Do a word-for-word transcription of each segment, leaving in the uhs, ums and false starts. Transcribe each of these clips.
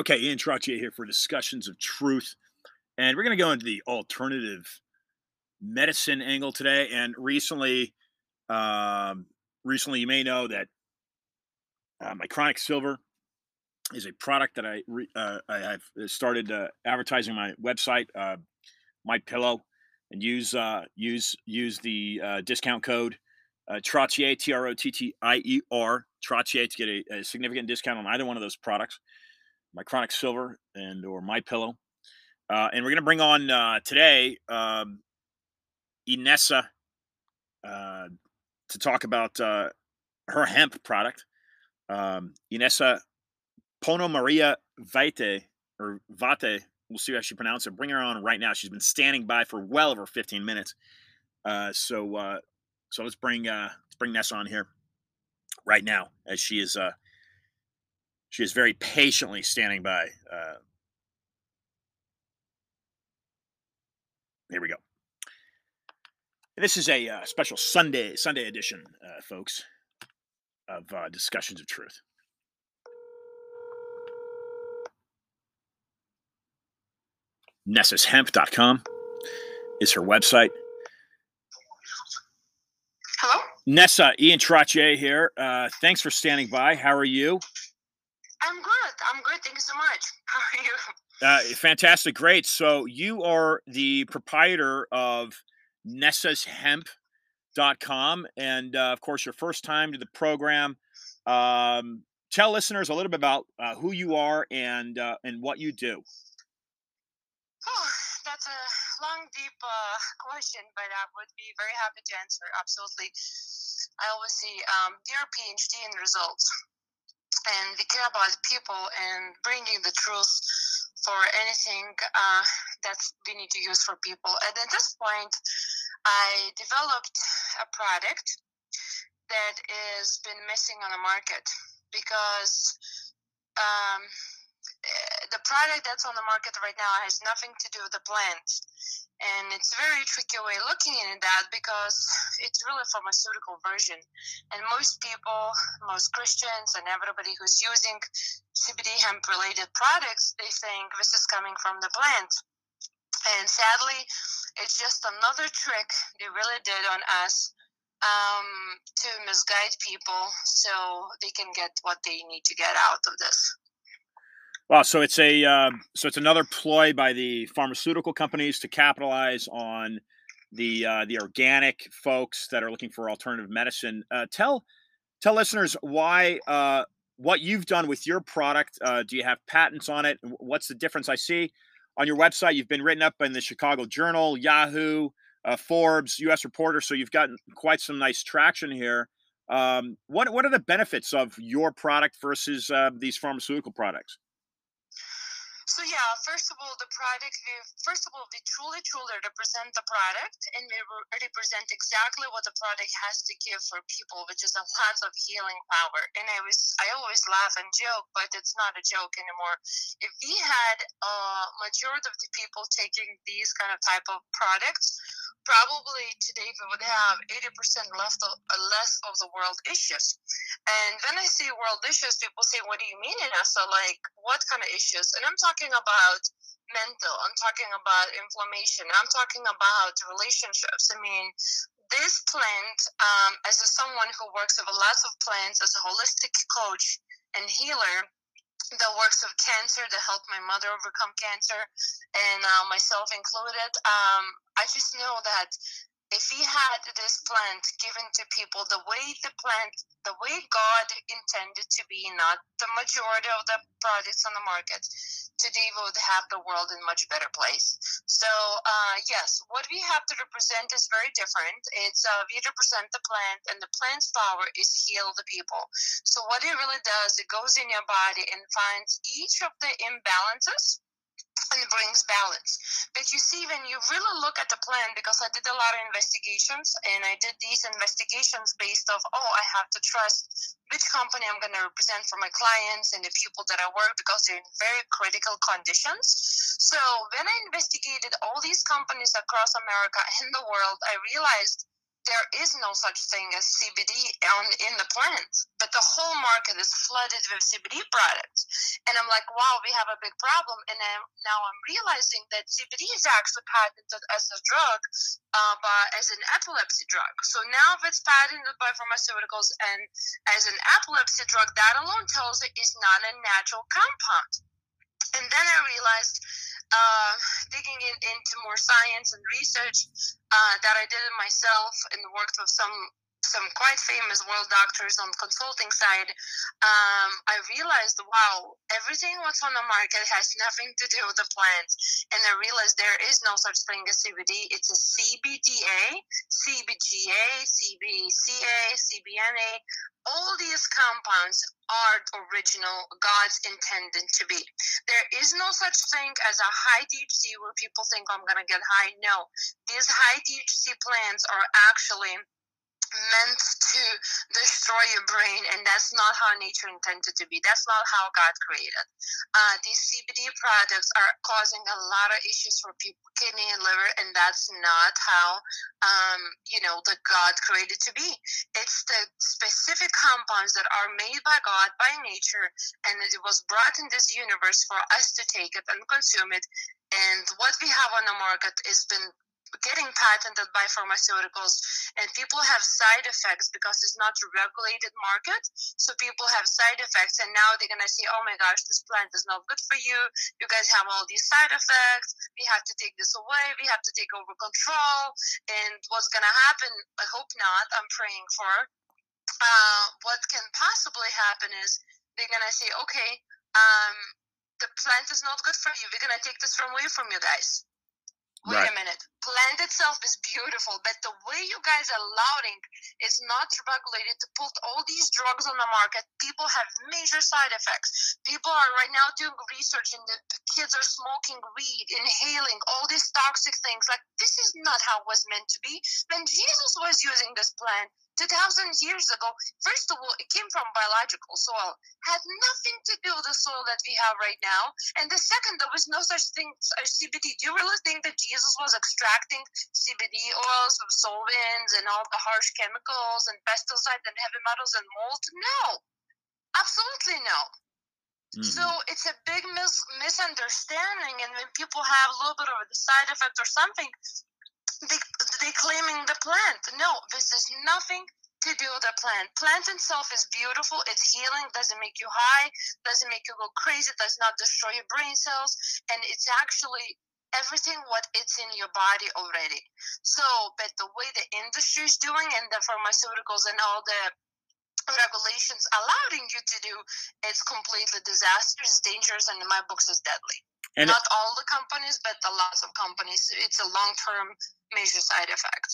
Okay, Ian Trottier here for Discussions of Truth. And we're going to go into the alternative medicine angle today. And recently, um, recently you may know that uh, my Chronic Silver is a product that I, re uh, I I've started uh, advertising my website, uh, MyPillow, and use, uh, use, use the uh, discount code uh, Trottier, T R O T T I E R, Trottier, to get a, a significant discount on either one of those products. My Chronic Silver and or My Pillow, uh, and we're going to bring on uh, today um, Inessa uh, to talk about uh, her hemp product. Um, Inessa Ponomaria Vaite, or Vate, we'll see how she pronounces it. Bring her on right now. She's been standing by for well over fifteen minutes. Uh, so, uh, so let's bring uh, let's bring Nessa on here right now, as she is. Uh, She is very patiently standing by. Uh, here we go. This is a uh, special Sunday Sunday edition, uh, folks, of uh, Discussions of Truth. Nessas hemp dot com is her website. Hello? Nessa, Ian Trottier here. Uh, thanks for standing by. How are you? I'm good. I'm good. Thank you so much. How are you? Uh, fantastic. Great. So you are the proprietor of Nessas hemp dot com. And, uh, of course, your first time to the program. Um, tell listeners a little bit about uh, who you are and uh, and what you do. Oh, that's a long, deep uh, question, but I would be very happy to answer. Absolutely. I always see um, dear PhD in results. And we care about people and bringing the truth for anything uh, that we need to use for people. And at this point, I developed a product that has been missing on the market, because um, the product that's on the market right now has nothing to do with the plants. And it's a very tricky way looking at that, because it's really a pharmaceutical version. And most people, most Christians and everybody who's using C B D hemp-related products, they think this is coming from the plant. And sadly, it's just another trick they really did on us um, to misguide people so they can get what they need to get out of this. Wow, so it's a uh, so it's another ploy by the pharmaceutical companies to capitalize on the uh, the organic folks that are looking for alternative medicine. Uh, tell tell listeners why uh, what you've done with your product. Uh, do you have patents on it? What's the difference? I see on your website you've been written up in the Chicago Journal, Yahoo, uh, Forbes, U S Reporter. So you've gotten quite some nice traction here. Um, what what are the benefits of your product versus uh, these pharmaceutical products? So yeah, first of all, the product, we, first of all, we truly, truly represent the product, and we re represent exactly what the product has to give for people, which is a lot of healing power. And I was, I always laugh and joke, but it's not a joke anymore. If we had a majority of the people taking these kind of type of products, probably today we would have eighty percent left of, less of the world issues. And when I say world issues, people say, what do you mean, Inessa? Like, what kind of issues? And I'm talking about mental, I'm talking about inflammation, I'm talking about relationships. I mean, this plant, um, as a, someone who works with lots of plants, as a holistic coach and healer that works with cancer, that helped my mother overcome cancer, and uh, myself included, um, I just know that if we had this plant given to people the way the plant, the way God intended to be, not the majority of the products on the market, today we would have the world in a much better place. So, uh, yes, what we have to represent is very different. It's uh, we represent the plant, and the plant's power is heal the people. So what it really does, it goes in your body and finds each of the imbalances, and it brings balance. But you see, when you really look at the plant, because I did a lot of investigations, and I did these investigations based off, oh, I have to trust which company I'm going to represent for my clients and the people that I work, because they're in very critical conditions. So when I investigated all these companies across America and the world, I realized there is no such thing as C B D on, in the plants, but the whole market is flooded with C B D products. And I'm like, wow, we have a big problem. And then, now I'm realizing that C B D is actually patented as a drug, uh, by, as an epilepsy drug. So now if it's patented by pharmaceuticals and as an epilepsy drug, that alone tells it is not a natural compound. And then I realized, uh, digging in, into more science and research, uh, that I did it myself and worked with some some quite famous world doctors on the consulting side, um, I realized, wow, everything what's on the market has nothing to do with the plants. And I realized there is no such thing as C B D. It's a C B D A, C B G A, C B C A, C B N A. All these compounds are original, God's intended to be. There is no such thing as a high T H C where people think, I'm going to get high. No, these high T H C plants are actually meant to destroy your brain, and that's not how nature intended to be. That's not how God created. Uh, these C B D products are causing a lot of issues for people, kidney and liver, and that's not how um, you know the God created to be. It's the specific compounds that are made by God, by nature, and it was brought in this universe for us to take it and consume it. And what we have on the market has been getting patented by pharmaceuticals, and people have side effects because it's not a regulated market, so people have side effects, and now they're going to say, oh my gosh, this plant is not good for you, you guys have all these side effects, we have to take this away, we have to take over control, and what's going to happen? I hope not, I'm praying for. Uh, what can possibly happen is they're going to say, okay, um, the plant is not good for you, we're going to take this from away from you guys. Wait right. a minute. Plant itself is beautiful, but the way you guys are allowing is not regulated to put all these drugs on the market. People have major side effects. People are right now doing research, and the kids are smoking weed, inhaling all these toxic things. Like, this is not how it was meant to be. When Jesus was using this plant two thousand years ago, first of all, it came from biological soil. Had nothing to do with the soil that we have right now. And the second, there was no such thing as C B D. Do you really think that Jesus was extracting C B D oils from solvents and all the harsh chemicals and pesticides and heavy metals and mold? No, absolutely no. Mm-hmm. So it's a big mis- misunderstanding. And when people have a little bit of a side effect or something, They, they claiming the plant. No, this is nothing to do with the plant. Plant itself is beautiful. It's healing. Doesn't make you high. Doesn't make you go crazy. Does not destroy your brain cells. And it's actually everything what it's in your body already. So, but the way the industry is doing and the pharmaceuticals and all the regulations allowing you to do, it's completely disastrous, dangerous, and in my books is deadly. And not all the companies, but the lots of companies. It's a long-term major side effect.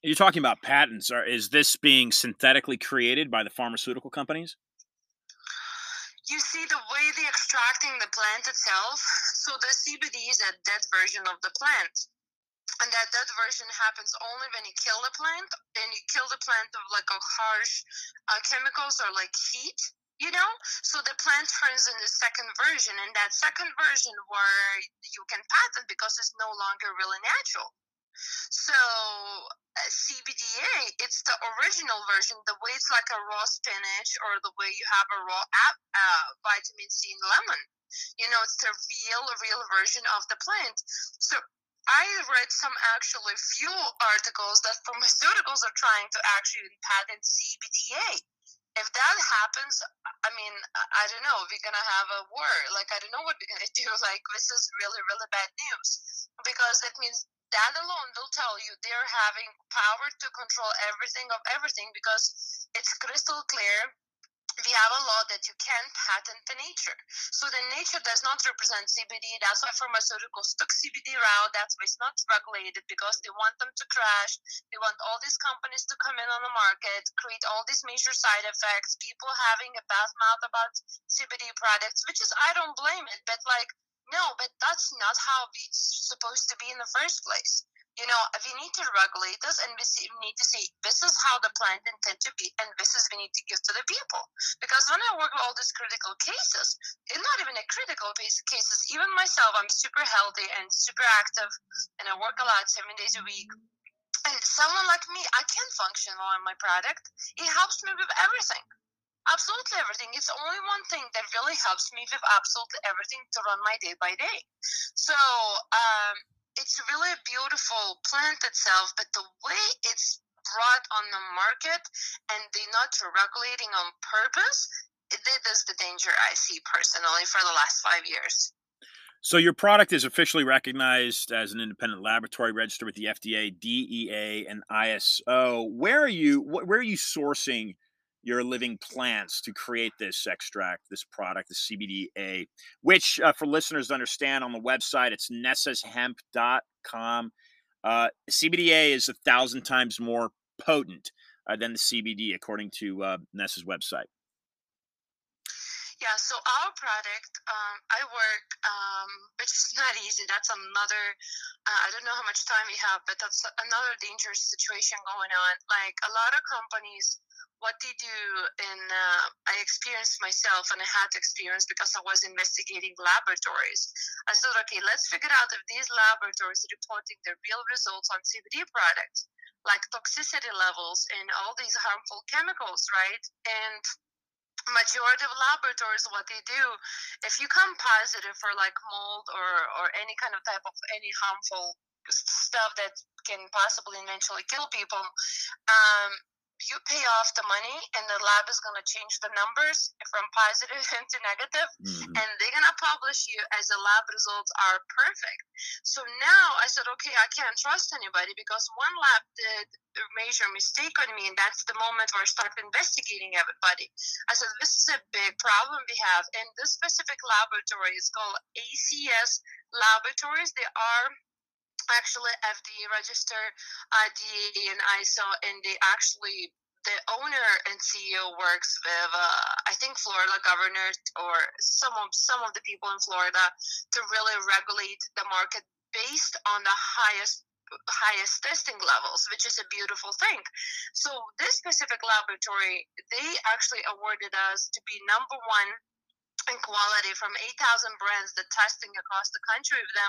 You're talking about patents. Or is this being synthetically created by the pharmaceutical companies? You see, the way they're extracting the plant itself, so the C B D is a dead version of the plant. And that dead version happens only when you kill the plant, and you kill the plant of like a harsh uh, chemicals or like heat. You know, so the plant turns in the second version, and that second version where you can patent because it's no longer really natural. So uh, C B D A, it's the original version, the way it's like a raw spinach or the way you have a raw ap- uh, vitamin C and lemon. You know, it's the real, real version of the plant. So I read some actually few articles that pharmaceuticals are trying to actually patent C B D A. If that happens, I mean, I don't know, we're going to have a war. Like, I don't know what we're going to do. Like, this is really, really bad news. Because that means that alone will tell you they're having power to control everything of everything because it's crystal clear. We have a law that you can patent the nature. So the nature does not represent C B D. That's why pharmaceuticals took C B D route. That's why it's not regulated because they want them to crash. They want all these companies to come in on the market, create all these major side effects, people having a bad mouth about C B D products, which is, I don't blame it, but like, no, but that's not how it's supposed to be in the first place. You know, we need to regulate this, and we, see, we need to see this is how the plant intend to be, and this is we need to give to the people. Because when I work with all these critical cases, and not even a critical case, cases, even myself, I'm super healthy and super active, and I work a lot, seven days a week. And someone like me, I can function on my product. It helps me with everything. Absolutely everything. It's only one thing that really helps me with absolutely everything to run my day by day. So um, it's really a beautiful plant itself, but the way it's brought on the market and they're not regulating on purpose, that is the danger I see personally for the last five years. So your product is officially recognized as an independent laboratory registered with the F D A, D E A, and I S O. Where are you? Where are you sourcing your living plants to create this extract, this product, the C B D A, which uh, for listeners to understand on the website, it's nessas hemp dot com. Uh, C B D A is a thousand times more potent uh, than the C B D, according to uh, Nessa's website. Yeah, so our product, um, I work, um, which is not easy. That's another, uh, I don't know how much time we have, but that's another dangerous situation going on. Like a lot of companies, what they do, and uh, I experienced myself, and I had experience because I was investigating laboratories. I said, okay, let's figure out if these laboratories are reporting their real results on C B D products, like toxicity levels and all these harmful chemicals, right? And majority of laboratories, what they do, if you come positive for like mold or or any kind of type of any harmful stuff that can possibly eventually kill people, um you pay off the money and the lab is going to change the numbers from positive to negative, mm-hmm. and they're going to publish you as the lab results are perfect. So now I said, okay, I can't trust anybody because one lab did a major mistake on me, and that's the moment where I start investigating everybody. I said, this is a big problem we have. And this specific laboratory is called A C S Laboratories. They are actually F D A registered, uh, D E A and I S O, and they actually, the owner and C E O works with, uh, I think, Florida governor or some of, some of the people in Florida to really regulate the market based on the highest highest testing levels, which is a beautiful thing. So this specific laboratory, they actually awarded us to be number one in quality from eight thousand brands that testing across the country with them,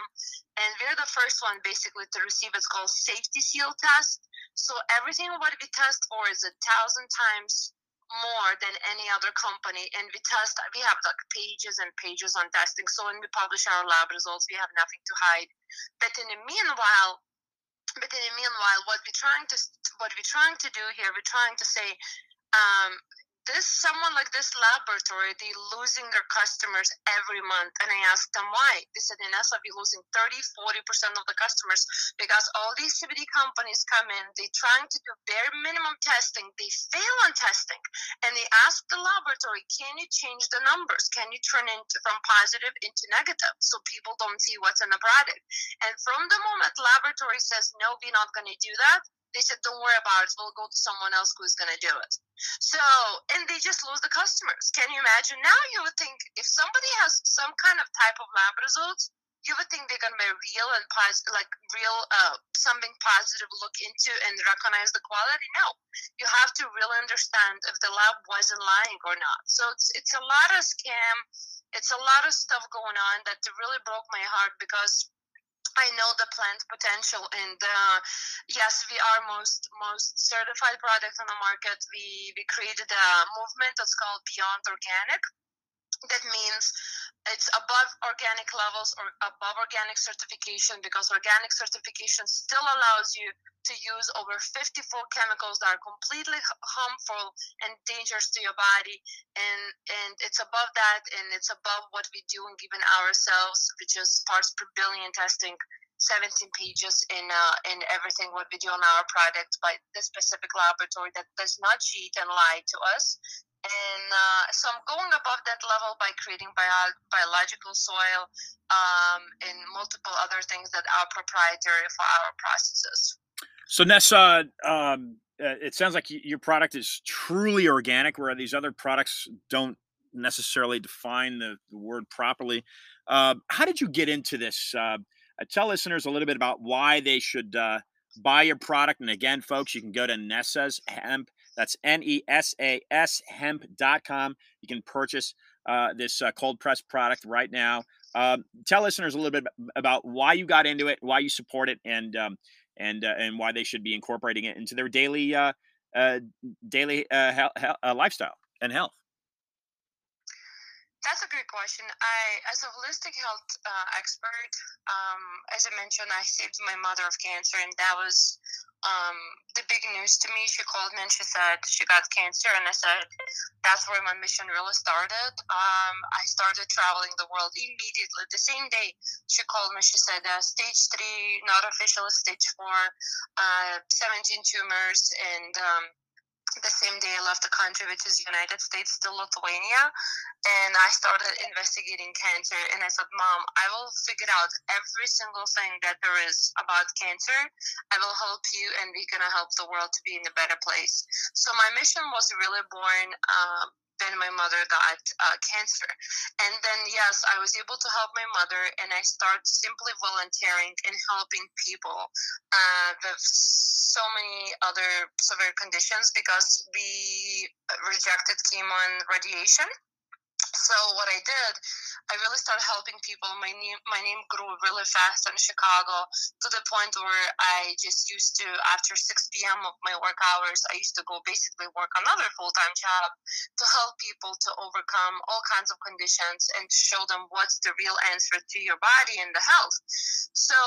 and we're the first one basically to receive it's called safety seal test. So everything what we test for is a thousand times more than any other company, and we test, we have like pages and pages on testing. So when we publish our lab results, we have nothing to hide. But in the meanwhile, but in the meanwhile, what we're trying to what we're trying to do here, we're trying to say, um, this someone like this laboratory, they're losing their customers every month. And I asked them why. They said, Nessa, we're losing thirty, forty percent of the customers because all these C B D companies come in, they're trying to do bare minimum testing, they fail on testing. And they ask the laboratory, can you change the numbers? Can you turn it from positive into negative so people don't see what's in the product? And from the moment laboratory says, no, we're not going to do that, they said, don't worry about it. We'll go to someone else who's going to do it. So, and they just lose the customers. Can you imagine? Now you would think if somebody has some kind of type of lab results, you would think they're going to be real and positive, like real, uh, something positive look into and recognize the quality. No, you have to really understand if the lab wasn't lying or not. So it's, it's a lot of scam. It's a lot of stuff going on that really broke my heart because I know the plant potential, and uh, yes, we are most most certified product on the market. We we created a movement that's called Beyond Organic. That means it's above organic levels or above organic certification, because organic certification still allows you to use over fifty-four chemicals that are completely harmful and dangerous to your body, and and it's above that, and it's above what we do and given ourselves, which is parts per billion testing, seventeen pages in uh, in everything what we do on our product by this specific laboratory that does not cheat and lie to us. And uh, so I'm going above that level by creating bio- biological soil um, and multiple other things that are proprietary for our processes. So Nessa, um, it sounds like your product is truly organic, where these other products don't necessarily define the, the word properly. Uh, how did you get into this? Uh, tell listeners a little bit about why they should uh, buy your product. And again, folks, you can go to Nessa's Hemp. That's N E S A S hemp dot com. You can purchase uh, this uh, cold press product right now. Um, tell listeners a little bit about why you got into it, why you support it, and um, and uh, and why they should be incorporating it into their daily uh, uh, daily uh, he- he- uh, lifestyle and health? That's a great question. I, as a holistic health uh, expert, um, as I mentioned, I saved my mother of cancer, and that was um, the big news to me. She called me and she said she got cancer, and I said, that's where my mission really started. Um, I started traveling the world immediately. The same day she called me, she said, uh, stage three, not official, stage four, uh, seventeen tumors, and um, the same day I left the country, which is United States to Lithuania, and I started investigating cancer. And I said, Mom, I will figure out every single thing that there is about cancer. I will help you, and we're going to help the world to be in a better place. So my mission was really born uh, when my mother got uh, cancer. And then, yes, I was able to help my mother, and I started simply volunteering and helping people uh, with so many other severe conditions, because we rejected chemo and radiation. So what I did, I really started helping people. My name, my name grew really fast in Chicago, to the point where I just used to, after six p.m. of my work hours, I used to go basically work another full-time job to help people to overcome all kinds of conditions and show them what's the real answer to your body and the health. So,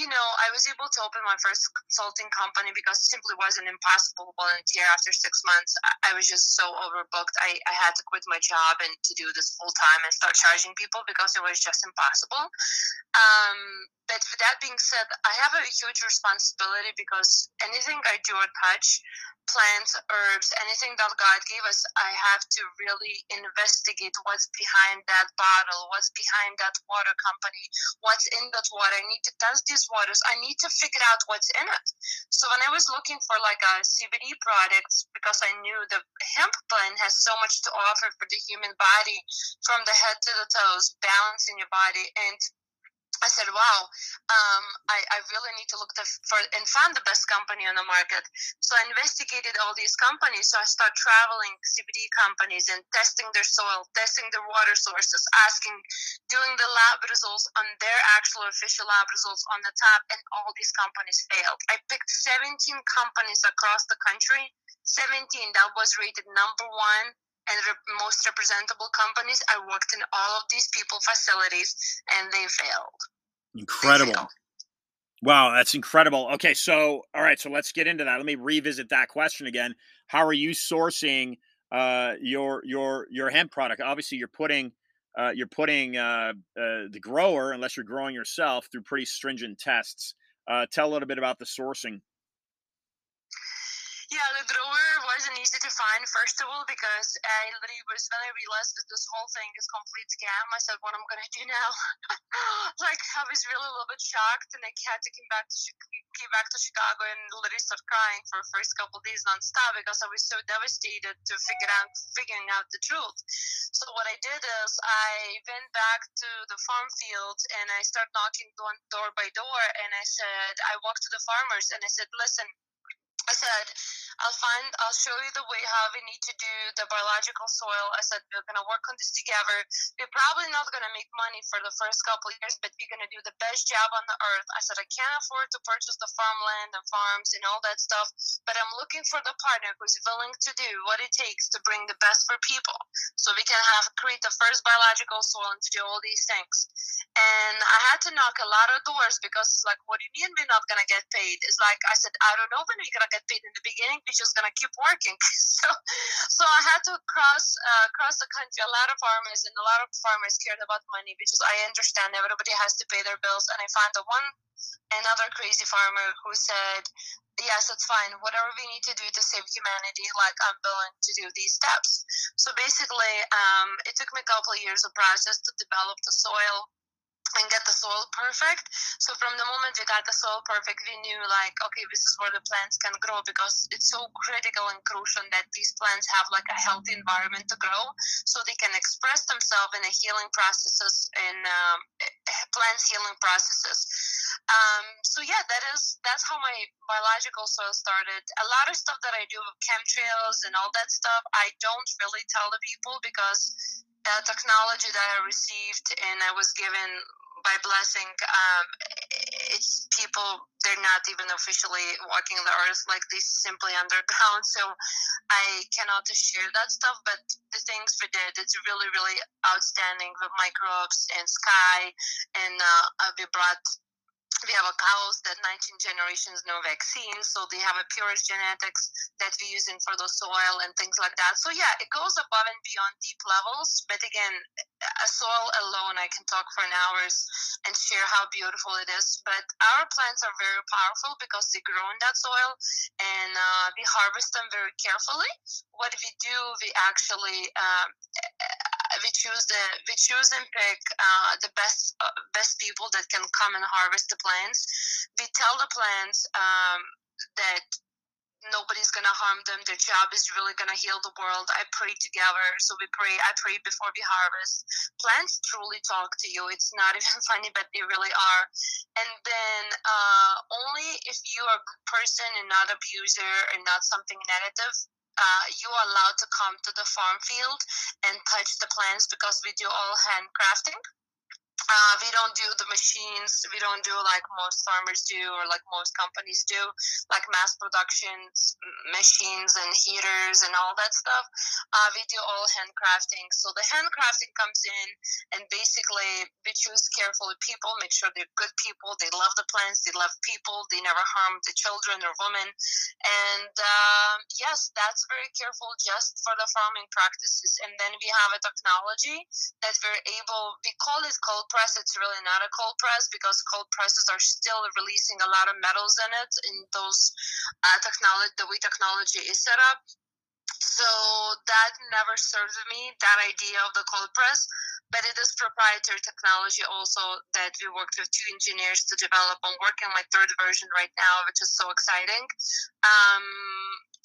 you know, I was able to open my first consulting company, because it simply was an impossible volunteer. After six months, I, I was just so overbooked. I, I had to quit my job and to do this full time and start charging people, because it was just impossible. Um, but with that being said, I have a huge responsibility, because anything I do or touch, plants, herbs, anything that God gave us, I have to really investigate what's behind that bottle, what's behind that water company, what's in that water. I need to test these waters. I need to figure out what's in it. So when I was looking for like a C B D product, because I knew the hemp plant has so much to offer for the human body, from the head to the toes, balance in your body, and I said, wow, um, I, I really need to look to, for and find the best company on the market. So I investigated all these companies. So I started traveling C B D companies and testing their soil, testing their water sources, asking, doing the lab results on their actual official lab results on the top, and all these companies failed. I picked seventeen companies across the country, seventeen that was rated number one and re- most representable companies. I worked in all of these people facilities, and they failed. Incredible. They failed. Wow, that's incredible. Okay, so, all right, so let's get into that. Let me revisit that question again. How are you sourcing uh, your your your hemp product? Obviously, you're putting uh, you're putting uh, uh, the grower, unless you're growing yourself, through pretty stringent tests. Uh, tell a little bit about the sourcing. Yeah, the grower wasn't easy to find, first of all, because I literally was, when I realized that this whole thing is complete scam, I said, what am I going to do now? Like, I was really a little bit shocked, and I had to come back to, came back to Chicago and literally start crying for the first couple of days nonstop, because I was so devastated to figure out figuring out the truth. So what I did is I went back to the farm fields, and I started knocking door by door, and I said, I walked to the farmers, and I said, listen, I said, I'll find, I'll show you the way how we need to do the biological soil. I said, we're going to work on this together. We're probably not going to make money for the first couple of years, but we're going to do the best job on the earth. I said, I can't afford to purchase the farmland and farms and all that stuff, but I'm looking for the partner who's willing to do what it takes to bring the best for people. So we can have, create the first biological soil and to do all these things. And I had to knock a lot of doors, because it's like, what do you mean we're not going to get paid? It's like, I said, I don't know when we're going to get paid. In the beginning, we're just gonna keep working. so, so I had to cross uh, cross the country. A lot of farmers, and a lot of farmers cared about money, because I understand everybody has to pay their bills. And I found the one another crazy farmer who said, yes, it's fine. Whatever we need to do to save humanity, like, I'm willing to do these steps. So basically, um, it took me a couple of years of process to develop the soil and get the soil perfect. So from the moment we got the soil perfect, we knew, like, okay, this is where the plants can grow, because it's so critical and crucial that these plants have like a healthy environment to grow, so they can express themselves in the healing processes and um, plants healing processes. Um, so yeah, that is that's how my biological soil started. A lot of stuff that I do with chemtrails and all that stuff, I don't really tell the people, because the technology that I received and I was given by blessing, um, it's people, they're not even officially walking the earth, like this simply underground. So I cannot share that stuff, but the things we did, it's really, really outstanding with microbes and sky. And uh, we brought, we have a cows that nineteen generations no vaccine. So they have a purest genetics that we use in for the soil and things like that. So yeah, it goes above and beyond deep levels. But again, a soil alone, I can talk for an hour and share how beautiful it is. But our plants are very powerful because they grow in that soil, and uh, we harvest them very carefully. What we do, we actually uh, we choose the we choose and pick uh, the best uh, best people that can come and harvest the plants. We tell the plants um, that nobody's going to harm them. Their job is really going to heal the world. I pray together. So we pray. I pray before we harvest. Plants truly talk to you. It's not even funny, but they really are. And then uh, only if you are a good person and not abuser and not something negative, uh, you are allowed to come to the farm field and touch the plants, because we do all handcrafting. Uh, we don't do the machines. We don't do like most farmers do, or like most companies do, like mass production machines and heaters and all that stuff. Uh, we do all handcrafting. So the handcrafting comes in, and basically we choose carefully people, make sure they're good people. They love the plants. They love people. They never harm the children or women. And um, yes, that's very careful just for the farming practices. And then we have a technology that we're able, we call it cold press. It's really not a cold press, because cold presses are still releasing a lot of metals in it, in those uh, technology, the way technology is set up. So that never served me, that idea of the cold press. But it is proprietary technology also that we worked with two engineers to develop. I'm working on my third version right now, which is so exciting. Um,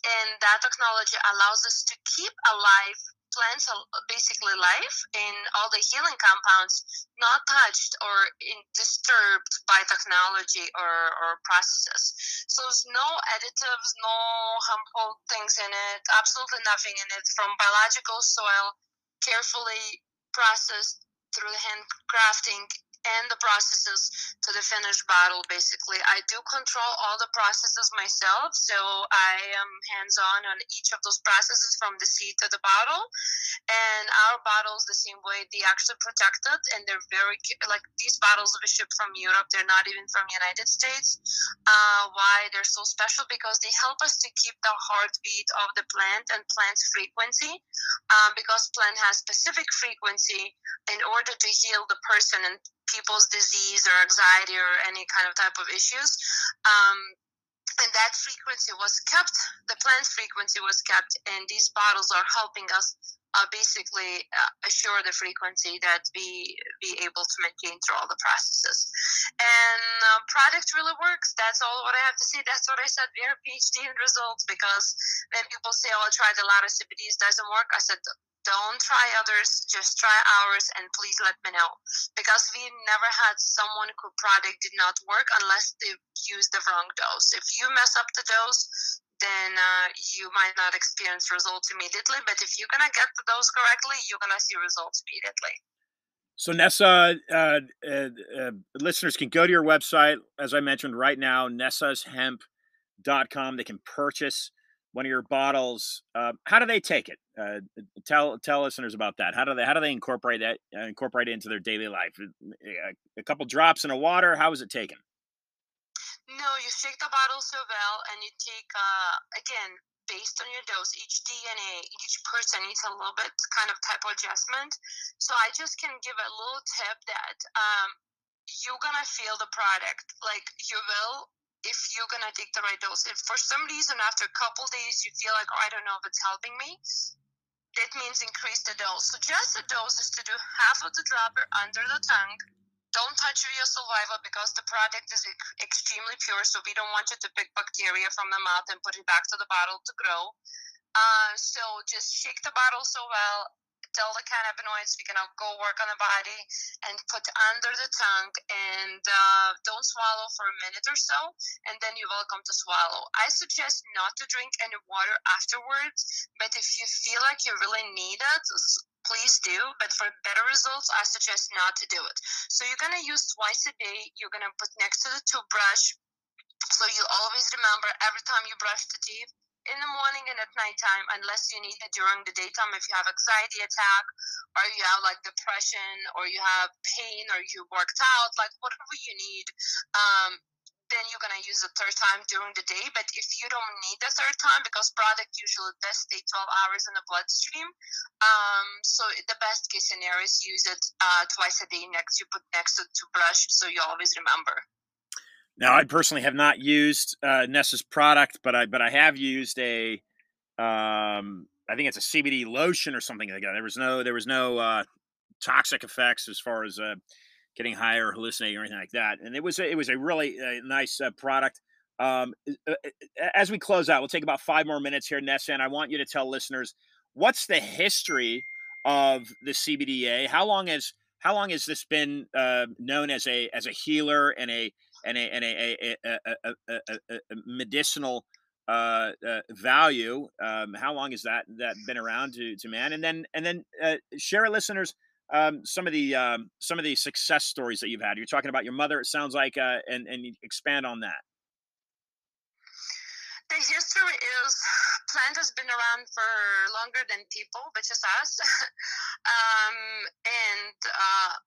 and that technology allows us to keep alive plants, basically life, in all the healing compounds, not touched or in, disturbed by technology or, or processes. So there's no additives, no harmful things in it, absolutely nothing in it, from biological soil, carefully processed through hand crafting and the processes to the finished bottle. Basically, I do control all the processes myself, so I am hands-on on each of those processes, from the seed to the bottle. And our bottles, the same way, they actually protected, and they're very, like, these bottles we ship from Europe, they're not even from United States. Uh, why they're so special? Because they help us to keep the heartbeat of the plant and plant's frequency, uh, because plant has specific frequency in order to heal the person and people's disease or anxiety or any kind of type of issues. Um, and that frequency was kept, the plant's frequency was kept, and these bottles are helping us uh, basically uh, assure the frequency that we be able to maintain through all the processes. And uh, product really works. That's all what I have to say. That's what I said. We are PhD in results, because when people say, oh, I tried a lot of C B Ds, doesn't work. I said, don't try others, just try ours, and please let me know, because we never had someone whose product did not work unless they used the wrong dose. If you mess up the dose, then uh, you might not experience results immediately. But if you're going to get the dose correctly, you're going to see results immediately. So, Nessa, uh, uh, uh, listeners can go to your website, as I mentioned right now, nessas hemp dot com. They can purchase one of your bottles. Uh, how do they take it? Uh, tell tell listeners about that. How do they how do they incorporate that uh, incorporate it into their daily life? A, a couple drops in the water. How is it taken? No, you shake the bottle so well, and you take uh, again, based on your dose, each D N A, each person needs a little bit kind of type of adjustment. So I just can give a little tip that um, you're gonna feel the product, like you will. If you're going to take the right dose, if for some reason after a couple days you feel like, oh, I don't know if it's helping me, that means increase the dose. So just the dose is to do half of the dropper under the tongue. Don't touch your saliva, because the product is extremely pure, so we don't want you to pick bacteria from the mouth and put it back to the bottle to grow. Uh, so just shake the bottle so well. Tell the cannabinoids, we're going to go work on the body, and put under the tongue, and uh, don't swallow for a minute or so, and then you're welcome to swallow. I suggest not to drink any water afterwards, but if you feel like you really need it, please do. But for better results, I suggest not to do it. So you're going to use twice a day. You're going to put next to the toothbrush. So you always remember every time you brush the teeth, in the morning and at nighttime, unless you need it during the daytime, if you have anxiety attack or you have like depression or you have pain or you worked out, like whatever you need, um, then you're going to use the third time during the day. But if you don't need the third time, because product usually does stay twelve hours in the bloodstream, um, so the best case scenario is use it uh, twice a day next. You put next to brush, so you always remember. Now, I personally have not used uh, Nessa's product, but I but I have used a, um, I think it's a C B D lotion or something like that. There was no there was no uh, toxic effects as far as uh, getting high or hallucinating or anything like that. And it was a, it was a really uh, nice uh, product. Um, as we close out, we'll take about five more minutes here, Nessa, and I want you to tell listeners what's the history of the C B D A. How long has how long has this been uh, known as a as a healer and a and a, and a, a, a, a, a, a medicinal uh, uh, value. Um, how long has that, that been around to, to man? And then, and then uh, share with listeners um, some of the, um, some of the success stories that you've had. You're talking about your mother, it sounds like, uh, and, and expand on that. The history is plant has been around for longer than people, which is us. um, and, uh,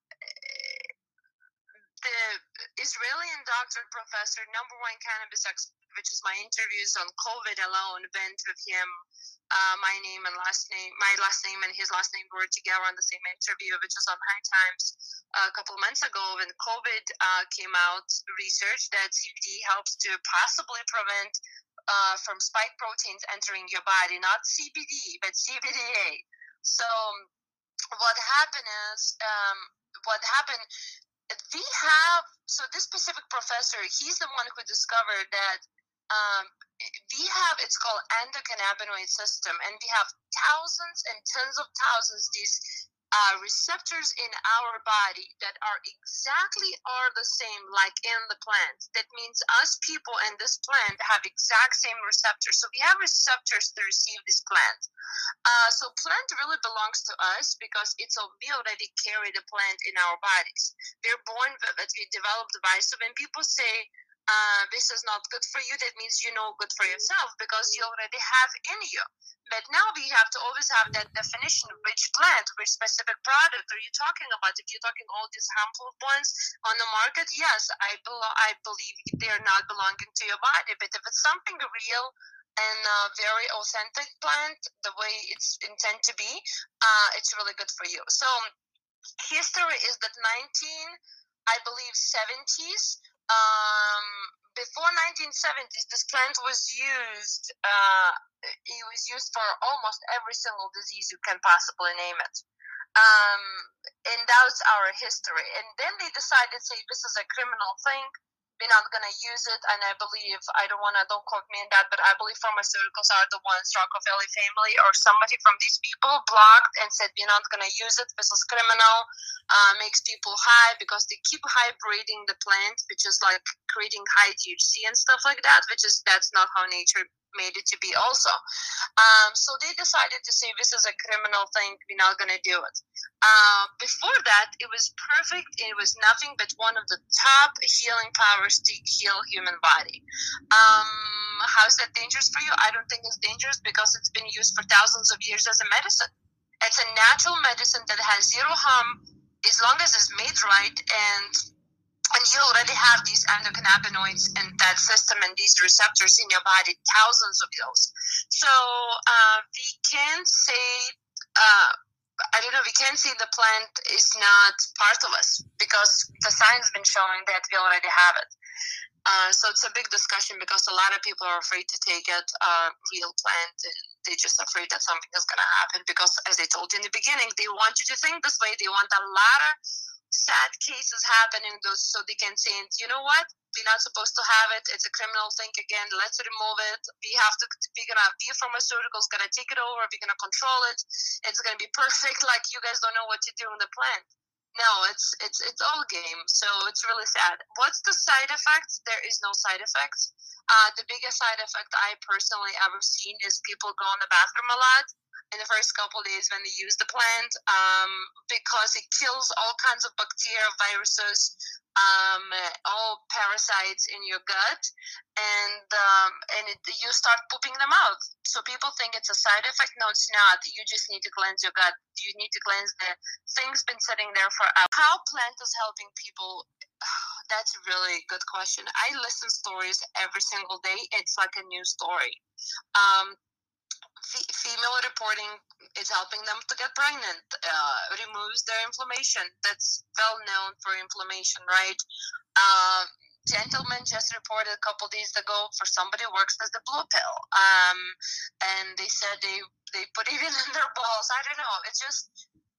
The Israeli and doctor professor, number one cannabis expert, which is my interviews on COVID alone, went with him. Uh, my name and last name, my last name and his last name were together on the same interview, which was on High Times a couple of months ago when COVID uh, came out. Research that C B D helps to possibly prevent uh, from spike proteins entering your body, not C B D, but C B D A. So what happened is, um, what happened. We have, so this specific professor, he's the one who discovered that um, we have, it's called endocannabinoid system, and we have thousands and tens of thousands of these uh, receptors in our body that are exactly are the same like in the plant. That means us people and this plant have exact same receptors. So we have receptors to receive this plant. Uh, so plant really belongs to us because it's a, we already carry the plant in our bodies. We're born with it, we developed by. So when people say uh, this is not good for you, that means you know good for yourself because you already have in you. But now we have to always have that definition of which plant, which specific product are you talking about? If you're talking all these harmful ones on the market, yes, I, belo- I believe they're not belonging to your body. But if it's something real and a very authentic plant, the way it's intended to be, uh, it's really good for you. So history is that nineteen, I believe, seventies, um, before nineteen seventies, this plant was used, uh, it was used for almost every single disease you can possibly name it. Um, and that's our history. And then they decided to say, this is a criminal thing. We're not going to use it, and I believe, I don't want to, don't quote me on that, but I believe pharmaceuticals are the ones, Rockefeller family or somebody from these people blocked and said, we're not going to use it, this is criminal, uh, makes people high because they keep hybriding the plant, which is like creating high T H C and stuff like that, which is, that's not how nature made it to be also. Um, so they decided to say, this is a criminal thing, we're not going to do it. Uh, before that, it was perfect. It was nothing but one of the top healing powers to heal human body. Um, how is that dangerous for you? I don't think it's dangerous because it's been used for thousands of years as a medicine. It's a natural medicine that has zero harm as long as it's made right and And you already have these endocannabinoids and that system and these receptors in your body, thousands of those. So uh, we can say, uh, I don't know, we can say the plant is not part of us because the science has been showing that we already have it. Uh, so it's a big discussion because a lot of people are afraid to take it, uh, real plant, and they're just afraid that something is going to happen because, as I told you in the beginning, they want you to think this way. They want a lot of sad cases happening those so they can say, you know what, we're not supposed to have it, it's a criminal thing again, let's remove it, we have to, we're gonna be pharmaceuticals, gonna take it over, we're gonna control it, it's gonna be perfect, like you guys don't know what to do in the plant. No, it's it's it's all game. So it's really sad. What's the side effects? There is no side effects. Uh the biggest side effect I personally ever seen is people go in the bathroom a lot. in the first couple of days when they use the plant, um, because it kills all kinds of bacteria, viruses, um, all parasites in your gut, and um, and it, you start pooping them out. So people think it's a side effect. No, it's not. You just need to cleanse your gut. You need to cleanse the things been sitting there for hours. How plant is helping people? That's a really good question. I listen stories every single day. It's like a new story. Um, F- female reporting is helping them to get pregnant, uh, removes their inflammation. That's well known for inflammation, right? Uh, gentleman just reported a couple days ago for somebody who works with the blue pill. Um, and they said they, they put it in their balls. I don't know. It's just,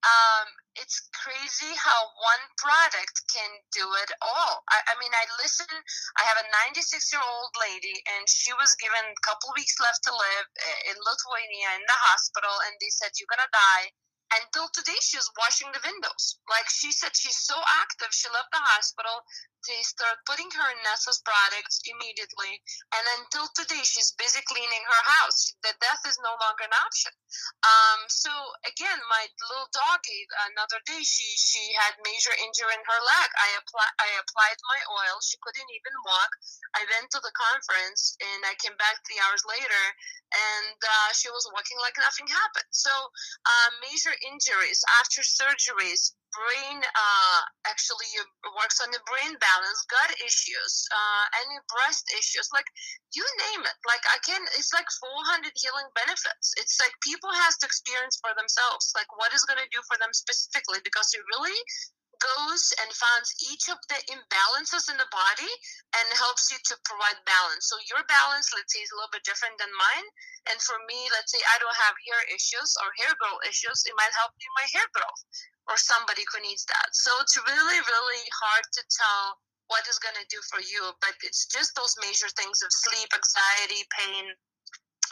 um, it's crazy how one product can do it all. I, I mean, I listen, I have a ninety-six-year-old lady, and she was given a couple weeks left to live in Lithuania in the hospital, and they said, you're going to die. Until today, she was washing the windows. Like she said, she's so active. She left the hospital. They start putting her in Nessa's products immediately. And until today, she's busy cleaning her house. The death is no longer an option. Um, so, again, my little doggy, another day, she, she had major injury in her leg. I, apply, I applied my oil. She couldn't even walk. I went to the conference, and I came back three hours later, and uh, she was walking like nothing happened. So uh, major injuries after surgeries, brain, uh, actually works on the brain balance, gut issues, uh, any breast issues, like you name it. Like I can, it's like four hundred healing benefits. It's like people has to experience for themselves, like what is going to do for them specifically, because it really goes and finds each of the imbalances in the body and helps you to provide balance. So your balance, let's say, is a little bit different than mine. And for me, let's say I don't have hair issues or hair growth issues. It might help me my hair growth or somebody who needs that. So it's really, really hard to tell what is going to do for you. But it's just those major things of sleep, anxiety, pain,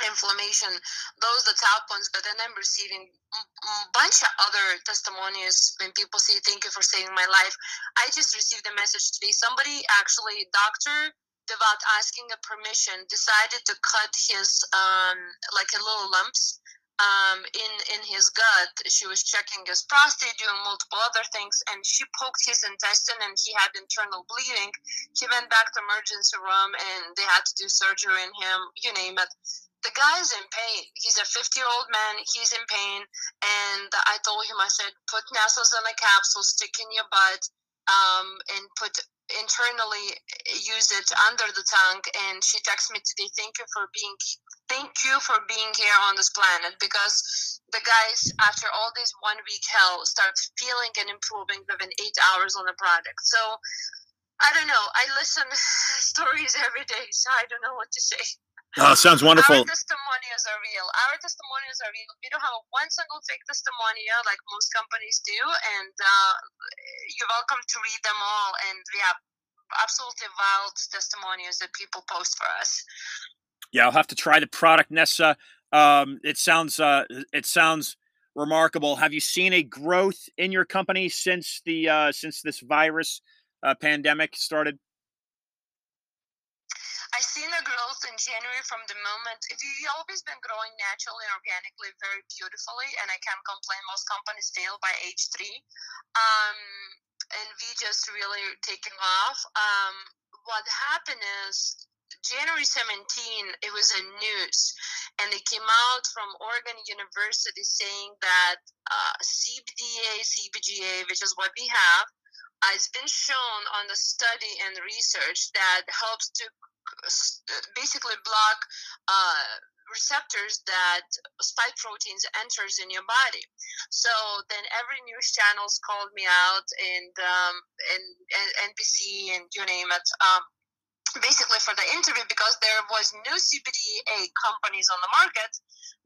inflammation, those the top ones. But then I'm receiving a bunch of other testimonies when people say, thank you for saving my life. I just received a message today. Somebody actually, Doctor, without asking a permission, decided to cut his um like a little lumps um in in his gut. She was checking his prostate, doing multiple other things, and she poked his intestine, and he had internal bleeding. He went back to emergency room, and they had to do surgery on him. You name it. The guy is in pain. He's a fifty-year-old man. He's in pain. And I told him, I said, put Nessa's in a capsule, stick in your butt, um, and put internally, use it under the tongue. And she texted me today, thank you for being thank you for being here on this planet, because the guys, after all this one-week hell, start feeling and improving within eight hours on the product. So I don't know. I listen stories every day, so I don't know what to say. Oh, sounds wonderful. Our testimonials are real. Our testimonials are real. We don't have one single fake testimonial like most companies do, and uh, you're welcome to read them all. And we have absolutely wild testimonials that people post for us. Yeah, I'll have to try the product, Nessa. Um, it sounds uh, it sounds remarkable. Have you seen a growth in your company since the uh, since this virus uh, pandemic started? I've seen a growth in January from the moment. We've always been growing naturally and organically very beautifully, and I can't complain. Most companies fail by age three. Um, and we just really taken off. Um, what happened is January seventeenth, it was a news, and it came out from Oregon University saying that uh, C B D A, C B G A, which is what we have, uh, it's been shown on the study and research that helps to basically block uh, receptors that spike proteins enters in your body. So then every news channels called me out, and um, and, and N B C and you name it, um, basically for the interview, because there was no C B D A companies on the market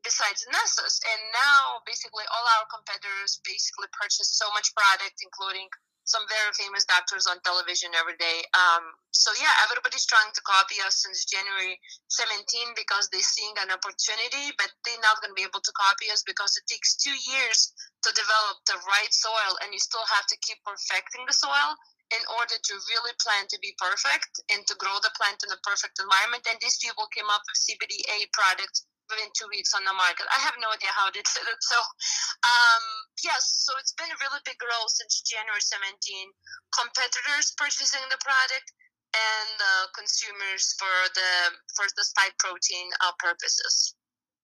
besides Nessa's, and now basically all our competitors basically purchase so much product, including some very famous doctors on television every day. Um, so, yeah, everybody's trying to copy us since January seventeenth because they're seeing an opportunity, but they're not going to be able to copy us because it takes two years to develop the right soil, and you still have to keep perfecting the soil in order to really plant to be perfect and to grow the plant in the perfect environment. And these people came up with C B D A products been two weeks on the market. I have no idea how they did it. So, um, yes, so it's been a really big growth since January seventeenth. Competitors purchasing the product and uh, consumers for the for the spike protein uh, purposes.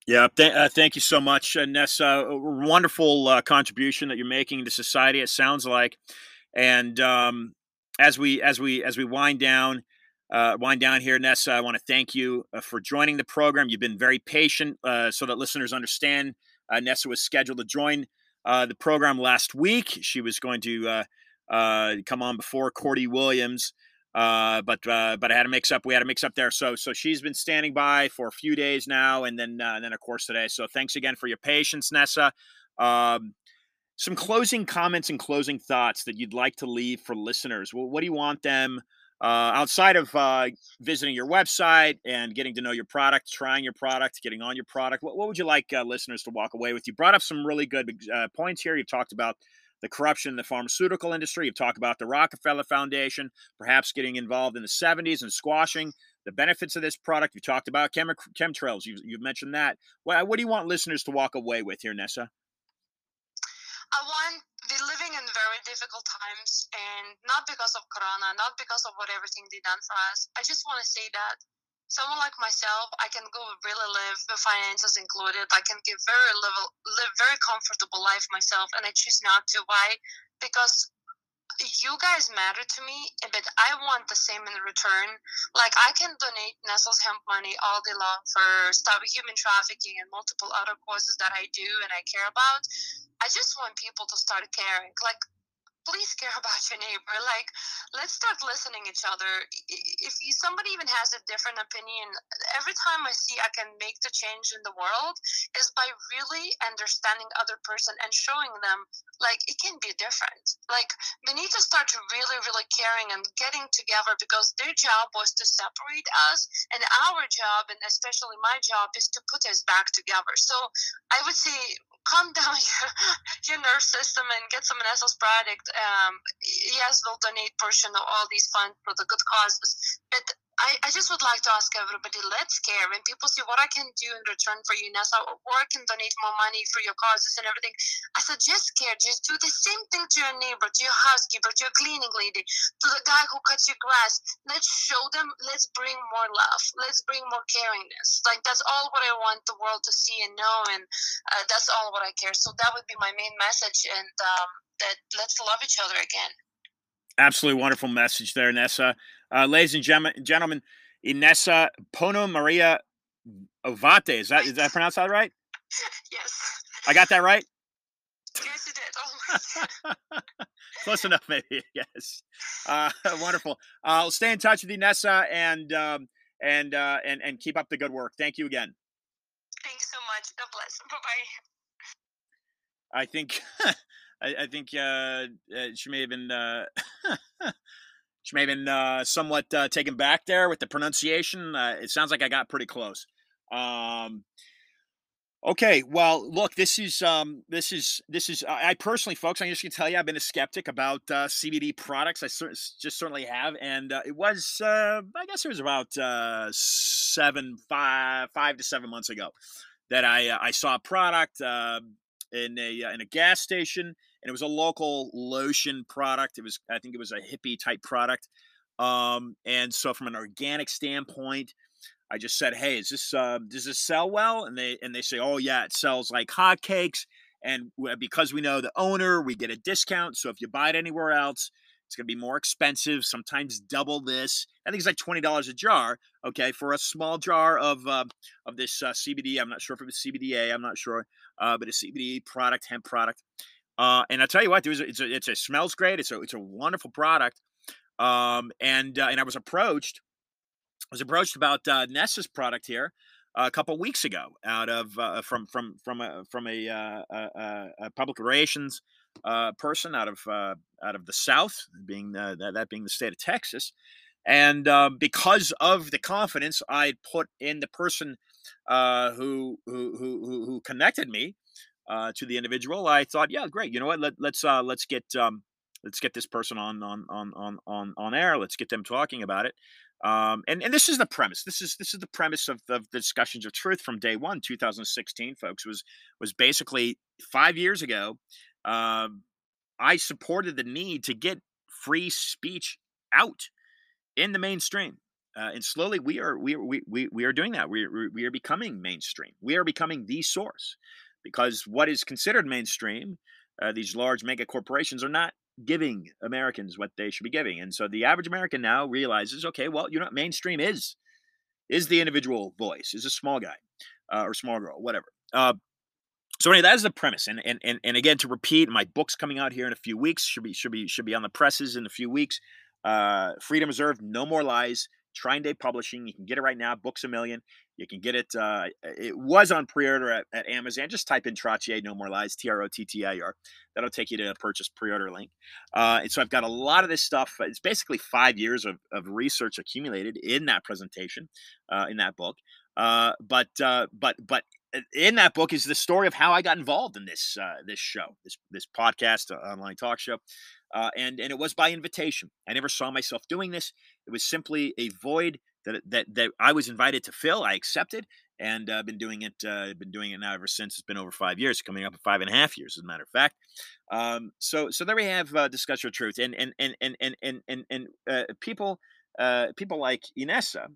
Yeah, th- uh, thank you so much, Nessa. A wonderful uh, contribution that you're making to society, it sounds like. And um, as we as we as we wind down, uh, wind down here, Nessa, I want to thank you uh, for joining the program. You've been very patient, uh, so that listeners understand. Uh, Nessa was scheduled to join uh, the program last week. She was going to uh, uh, come on before Cordy Williams. Uh, but, uh, but I had a mix up, we had a mix up there. So, so she's been standing by for a few days now. And then, uh, and then of course today. So thanks again for your patience, Nessa. Um, some closing comments and closing thoughts that you'd like to leave for listeners. Well, what do you want them, uh, outside of, uh, visiting your website and getting to know your product, trying your product, getting on your product? What, what would you like uh, listeners to walk away with? You brought up some really good uh, points here. You've talked about the corruption in the pharmaceutical industry. You've talked about the Rockefeller Foundation, perhaps getting involved in the seventies and squashing the benefits of this product. You talked about chemi- chemtrails. You've, you've mentioned that. Well, what do you want listeners to walk away with here, Nessa? I want, we're living in very difficult times, and not because of Corona, not because of what everything they've done for us. I just want to say that someone like myself, I can go really live with finances included. I can give very little, live very comfortable life myself, and I choose not to. Why? Because you guys matter to me, but I want the same in return. Like, I can donate Nestle's hemp money all day long for stopping human trafficking and multiple other causes that I do and I care about. I just want people to start caring. Like, please care about your neighbor. Like, let's start listening to each other. If you, somebody even has a different opinion, every time I see I can make the change in the world is by really understanding other person and showing them, like, it can be different. Like, we need to start really, really caring and getting together, because their job was to separate us, and our job, and especially my job, is to put us back together. So I would say, calm down your, your nerve system and get some Nestle's product. Um, yes, we'll donate portion of all these funds for the good causes. But I, I just would like to ask everybody, let's care. When people say, what I can do in return for you, Nessa, or I can donate more money for your causes and everything, I said, just care. Just do the same thing to your neighbor, to your housekeeper, to your cleaning lady, to the guy who cuts your grass. Let's show them, let's bring more love. Let's bring more caringness. Like, that's all what I want the world to see and know, and uh, that's all what I care. So that would be my main message, and um, that let's love each other again. Absolutely wonderful message there, Nessa. Uh, ladies and gem- gentlemen, Inessa Ponomaria Ovate. Is that is that pronounced that right? Yes. I got that right? Yes, you did. Oh my God. Close enough, maybe. Yes. Uh, wonderful. I'll uh, stay in touch with Inessa and um, and uh, and and keep up the good work. Thank you again. Thanks so much. God bless. Bye bye. I think. I, I think uh, she may have been uh, she may have been uh, somewhat uh, taken back there with the pronunciation. Uh, it sounds like I got pretty close. Um, okay, well, look, this is um, this is this is. Uh, I personally, folks, I'm just gonna tell you, I've been a skeptic about uh, C B D products. I cer- just certainly have, and uh, it was uh, I guess it was about uh, seven five five to seven months ago that I uh, I saw a product. Uh, in a, uh, in a gas station, and it was a local lotion product. It was, I think it was a hippie type product. Um, and so from an organic standpoint, I just said, hey, is this, uh, does this sell well? And they, and they say, oh yeah, it sells like hotcakes. And because we know the owner, we get a discount. So if you buy it anywhere else, it's going to be more expensive, sometimes double this. I think it's like twenty dollars a jar, okay, for a small jar of uh, of this uh, C B D. I'm not sure if it was C B D A. I'm not sure, uh, but a C B D product, hemp product. Uh, and I tell you what, there was a, it's a, it's a smells great. It's a it's a wonderful product. Um, and uh, and I was approached, I was approached about uh, Nessa's product here uh, a couple of weeks ago, out of uh, from from from a from a, uh, a, a public relations. Uh, person out of uh, out of the South, being uh, that, that being the state of Texas, and uh, because of the confidence I put in the person uh, who, who who who connected me uh, to the individual, I thought, yeah, great. You know what? Let, let's uh, let's get um, let's get this person on on on on on air. Let's get them talking about it. Um, and, and this is the premise. This is this is the premise of, of the discussions of truth from day one, two thousand sixteen, folks, was was basically five years ago. Um, I supported the need to get free speech out in the mainstream, uh, and slowly we are we are, we we we are doing that. We are, we are becoming mainstream. We are becoming the source, because what is considered mainstream, uh, these large mega corporations are not giving Americans what they should be giving. And so the average American now realizes, okay, well, you know what mainstream is, is the individual voice, is a small guy uh, or small girl, whatever. Uh, so anyway, that is the premise. And, and, and, and again, to repeat, my book's coming out here in a few weeks, should be, should be, should be on the presses in a few weeks. Uh, Freedom Reserved, No More Lies, Trine Day Publishing. You can get it right now. Books a Million. You can get it. Uh, it was on pre-order at, at Amazon. Just type in Trottier No More Lies, T R O T T I E R. That'll take you to a purchase pre-order link. Uh, and so I've got a lot of this stuff. It's basically five years of, of research accumulated in that presentation, uh, in that book. Uh, but uh, but but in that book is the story of how I got involved in this uh, this show, this this podcast, uh, online talk show. Uh, and and it was by invitation. I never saw myself doing this. It was simply a void that that that I was invited to fill. I accepted, and I've uh, been doing it. Uh, been doing it now ever since. It's been over five years, coming up in five and a half years, as a matter of fact. Um, so so there we have uh, Discuss Your Truth, and and and and and and and, and uh, people uh, people like Inessa,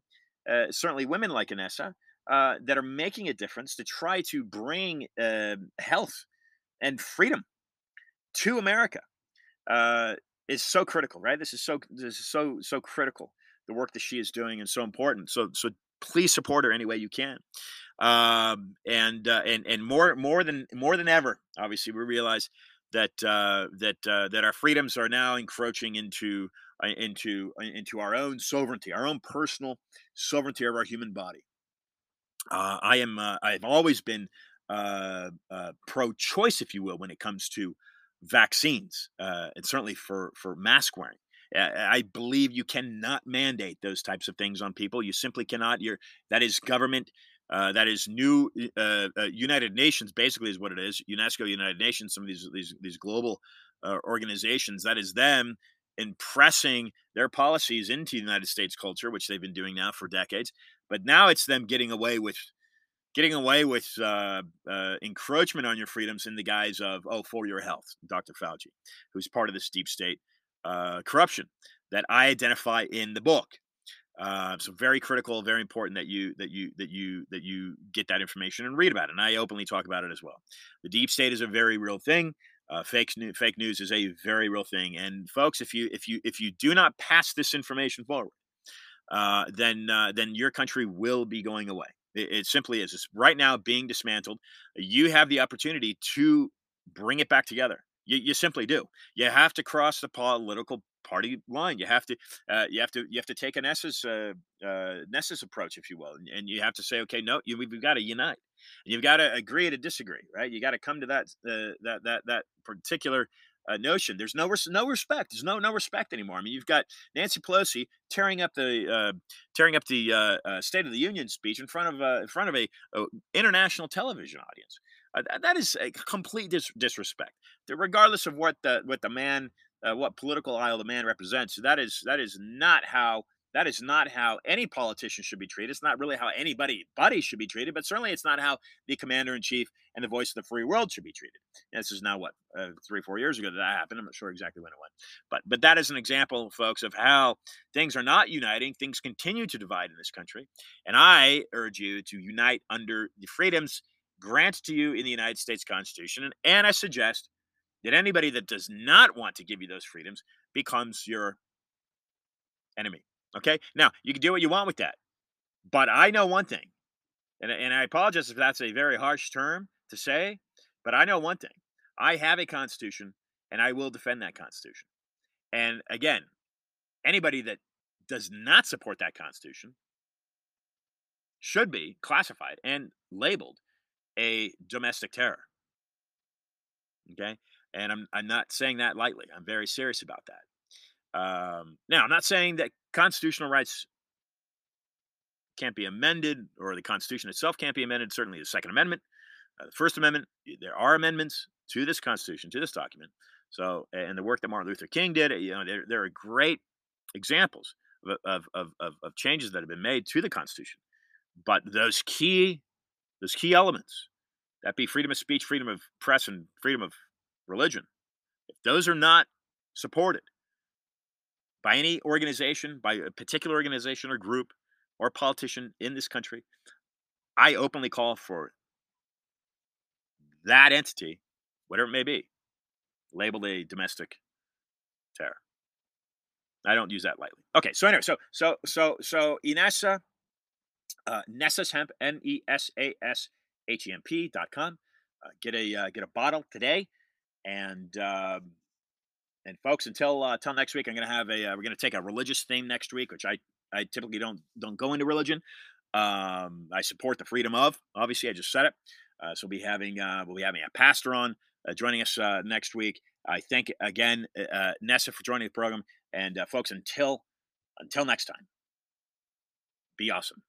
uh, certainly women like Inessa, uh, that are making a difference to try to bring uh, health and freedom to America. Uh, is so critical, right? This is so, this is so, so critical. The work that she is doing is so important. So, so please support her any way you can. Um, and, uh, and, and more, more than, more than ever, obviously we realize that, uh, that, uh, that our freedoms are now encroaching into, uh, into, uh, into our own sovereignty, our own personal sovereignty of our human body. Uh, I am, uh, I've always been, uh, uh, pro-choice, if you will, when it comes to vaccines, uh, and certainly for, for mask wearing. I believe you cannot mandate those types of things on people. You simply cannot. You're, that is government. Uh, that is new uh, uh, United Nations, basically is what it is. UNESCO, United Nations, some of these these, these global uh, organizations, that is them impressing their policies into United States culture, which they've been doing now for decades. But now it's them getting away with Getting away with uh, uh, encroachment on your freedoms in the guise of, oh, for your health, Doctor Fauci, who's part of this deep state uh, corruption that I identify in the book. Uh, so very critical, very important that you that you that you that you get that information and read about it. And I openly talk about it as well. The deep state is a very real thing. Uh, fake news, fake news is a very real thing. And folks, if you if you if you do not pass this information forward, uh, then uh, then your country will be going away. It simply is. It's right now being dismantled. You have the opportunity to bring it back together. You, you simply do. You have to cross the political party line. You have to. Uh, you have to. You have to take an Nessa's uh, uh, Nessa's approach, if you will, and, and you have to say, okay, no, you, we've got to unite. And you've got to agree to disagree, right? You got to come to that uh, that that that particular uh, notion. There's no res- no respect. There's no no respect anymore. I mean, you've got Nancy Pelosi tearing up the uh, tearing up the uh, uh, State of the Union speech in front of uh, in front of a, a international television audience. Uh, that, that is a complete dis- disrespect, the, regardless of what the what the man uh, what political aisle the man represents. That is that is not how that is not how any politician should be treated. It's not really how anybody body should be treated, but certainly it's not how the commander in chief and the voice of the free world should be treated. And this is now what uh, three, four years ago that, that happened. I'm not sure exactly when it went, but but that is an example, folks, of how things are not uniting. Things continue to divide in this country, and I urge you to unite under the freedoms granted to you in the United States Constitution. And, and I suggest that anybody that does not want to give you those freedoms becomes your enemy. Okay. Now you can do what you want with that, but I know one thing, and and I apologize if that's a very harsh term to say, but I know one thing. I have a constitution, and I will defend that constitution. And again, anybody that does not support that constitution should be classified and labeled a domestic terror. Okay. And I'm, I'm not saying that lightly. I'm very serious about that. Um, now, I'm not saying that constitutional rights can't be amended, or the Constitution itself can't be amended. Certainly the Second Amendment, uh, the First Amendment, there are amendments to this Constitution, to this document. So, and the work that Martin Luther King did, you know, there, there are great examples of, of, of, of changes that have been made to the Constitution. But those key, those key elements, that be freedom of speech, freedom of press, and freedom of religion, if those are not supported by any organization, by a particular organization or group or politician in this country, I openly call for that entity, whatever it may be, labeled a domestic terror. I don't use that lightly. Okay, so anyway, so so so so Inessa, uh, Nessas Hemp, N E S A S H E M P dot com. Uh, get a uh, get a bottle today, and uh, and folks, until uh, until next week, I'm gonna have a uh, we're gonna take a religious theme next week, which I I typically don't don't go into religion. Um, I support the freedom of. Obviously, I just said it. Uh, so we'll be having uh, we'll be having a pastor on uh, joining us uh, next week. I thank again uh, Nessa for joining the program. And uh, folks, until until next time, be awesome.